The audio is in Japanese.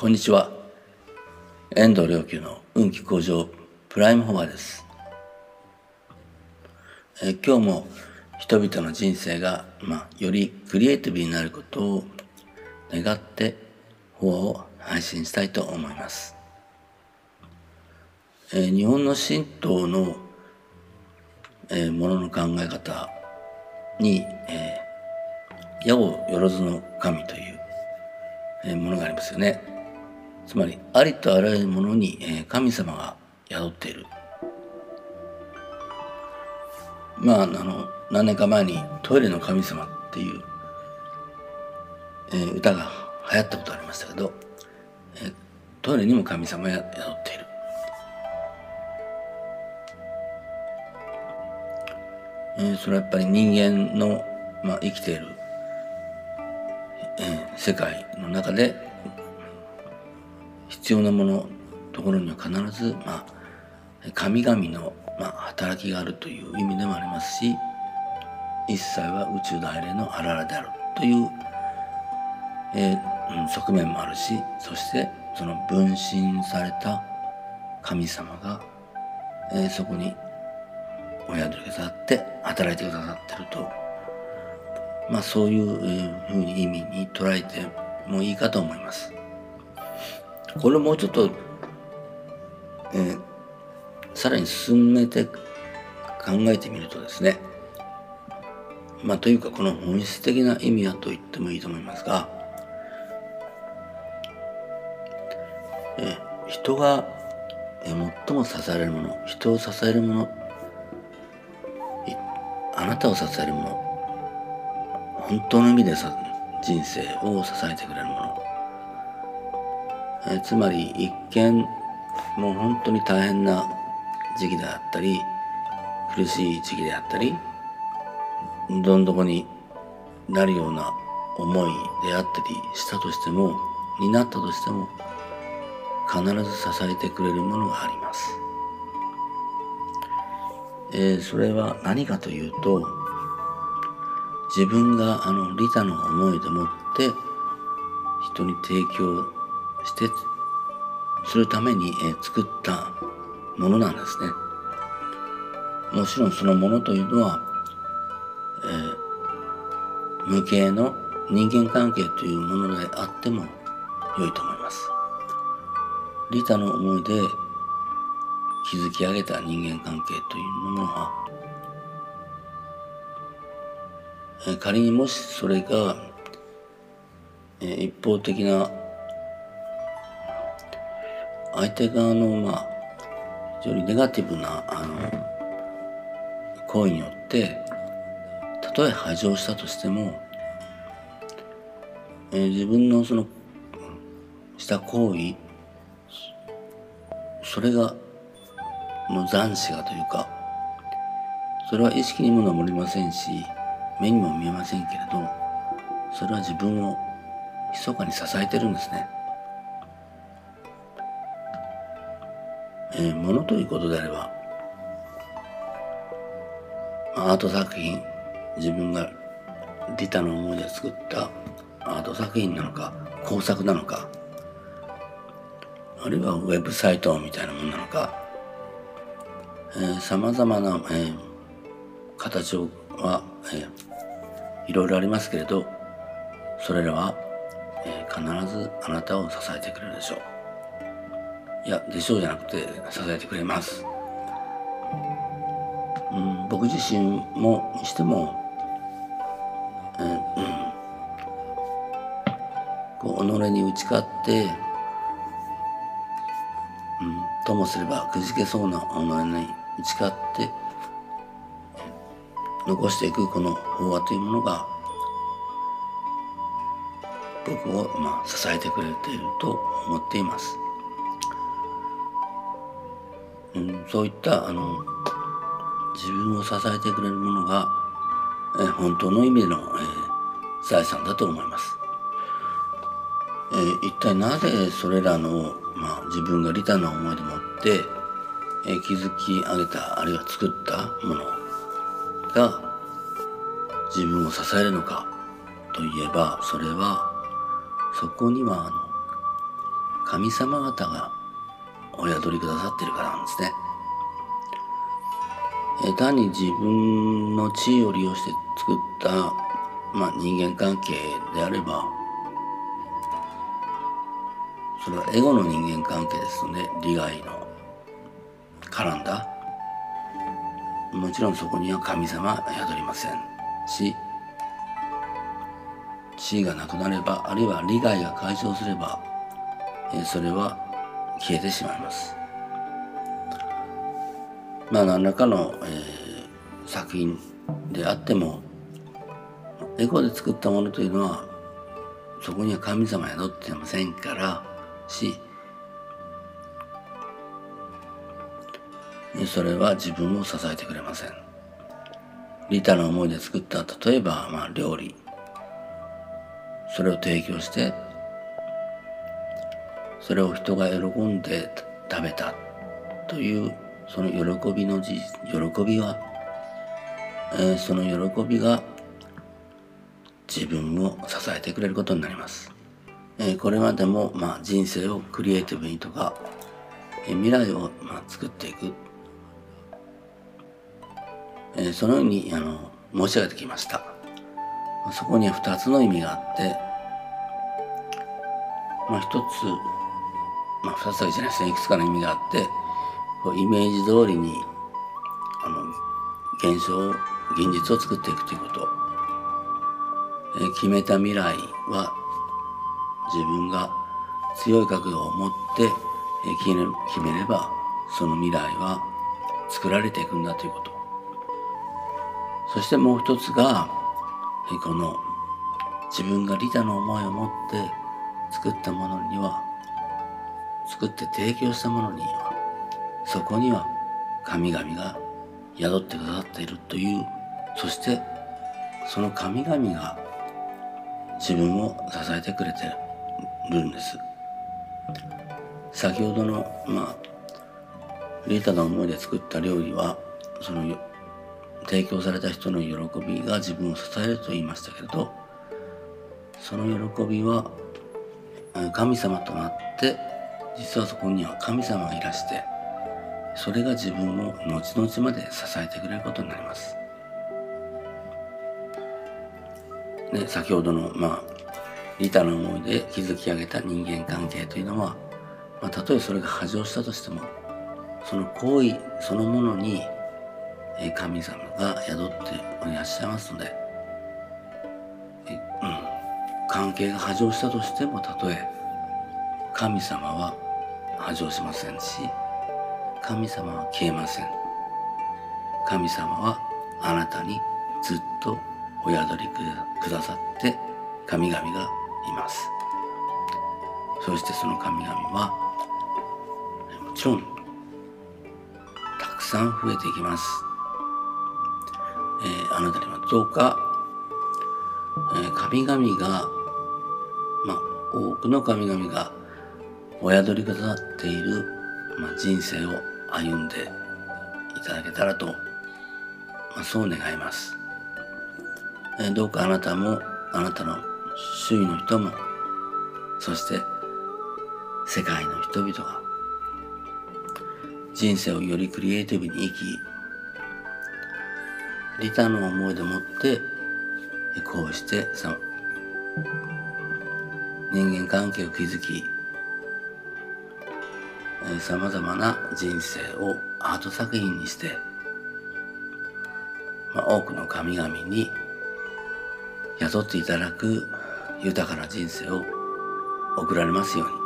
こんにちは、遠藤良久の運気向上プライムフォアです。今日も人々の人生が、よりクリエイティブになることを願ってフォアを配信したいと思います。日本の神道の、ものの考え方に、八百万の神という、ものがありますよね。つまりありとあらゆるものに、神様が宿っている。何年か前に「トイレの神様」っていう、歌が流行ったことありましたけど、トイレにも神様が宿っている。それはやっぱり人間の、生きている世界の中で必要なものところには必ず、神々の、働きがあるという意味でもありますし、一切は宇宙大霊のあられであるという、側面もあるし、そしてその分身された神様が、そこにお宿りくださって働いてくださっていると、そういうふうに意味に捉えてもいいかと思います。これをもうちょっと、さらに進めて考えてみるとですね、というかこの本質的な意味はと言ってもいいと思いますが、人が最も支えるもの、人を支えるもの、あなたを支えるもの、本当の意味で人生を支えてくれるもの、つまり一見もう本当に大変な時期であったり、苦しい時期であったり、どん底になるような思いであったりしたとしても、になったとしても、必ず支えてくれるものがあります。それは何かというと、自分が利他の思いでもって人に提供してするために、作ったものなんですね。もちろんそのものというのは、無形の人間関係というものであっても良いと思います。利他の思いで築き上げた人間関係というものは、仮にもしそれが一方的な相手側の、非常にネガティブな行為によってたとえ波状したとしても、自分のそのした行為、それがの残滓がというか、それは意識にも残りませんし、目にも見えませんけれど、それは自分を密かに支えてるんですね。ものということであれば、アート作品、自分が利他の思いで作ったアート作品なのか、工作なのか、あるいはウェブサイトみたいなものなのか、さまざまな、形は、いろいろありますけれど、それらは、必ずあなたを支えてくれるでしょう。でしょうじゃなくて支えてくれます。僕自身もにしても、己に打ち勝って、ともすればくじけそうな己に打ち勝って残していくこの法話というものが、僕を支えてくれていると思っています。そういった自分を支えてくれるものが、本当の意味での、財産だと思います。一体なぜそれらの、自分が利他の思いでもって、築き上げた、あるいは作ったものが自分を支えるのかといえば、それはそこには神様方がお宿りくださっているからなんですね。単に自分の地位を利用して作った、人間関係であれば、それはエゴの人間関係ですので、利害の絡んだ、もちろんそこには神様は宿りませんし、地位がなくなれば、あるいは利害が解消すれば、それは消えてしまいます。何らかの、作品であってもエゴで作ったものというのはそこには神様宿っていませんからし、それは自分を支えてくれません。利他の思いで作った例えば、料理、それを提供してそれを人が喜んで食べたというその喜びの喜びは、その喜びが自分を支えてくれることになります。これまでも、人生をクリエイティブにとか、未来を、作っていく、そのように申し上げてきました。そこには2つの意味があって、2つだけじゃないですね、いくつかの意味があって、イメージ通りに現象を現実を作っていくということ、決めた未来は自分が強い覚悟を持って決めればその未来は作られていくんだということ、そしてもう一つがこの自分が利他の思いを持って作ったものには、作って提供したものには、そこには神々が宿ってくださっているという、そしてその神々が自分を支えてくれてるんです。先ほどの利他の思いで作った料理はその提供された人の喜びが自分を支えると言いましたけれど、その喜びは神様となって、実はそこには神様がいらして、それが自分を後々まで支えてくれることになります。で、先ほどの利他の思いで築き上げた人間関係というのは、たとえそれが破綻したとしても、その行為そのものに神様が宿っていらっしゃいますので、関係が破綻したとしても、たとえ神様は破綻しませんし、神様は消えません。神様はあなたにずっとお宿りくださって神々がいます。そしてその神々はもちろんたくさん増えていきます。あなたにはどうか、神々が、多くの神々がお宿りくださっている、人生を歩んでいただけたらと、そう願います。どうかあなたも、あなたの周囲の人も、そして世界の人々が人生をよりクリエイティブに生き、利他の思いでもってこうして人間関係を築き、さまざまな人生をアート作品にして、多くの神々に宿っていただく豊かな人生を送られますように。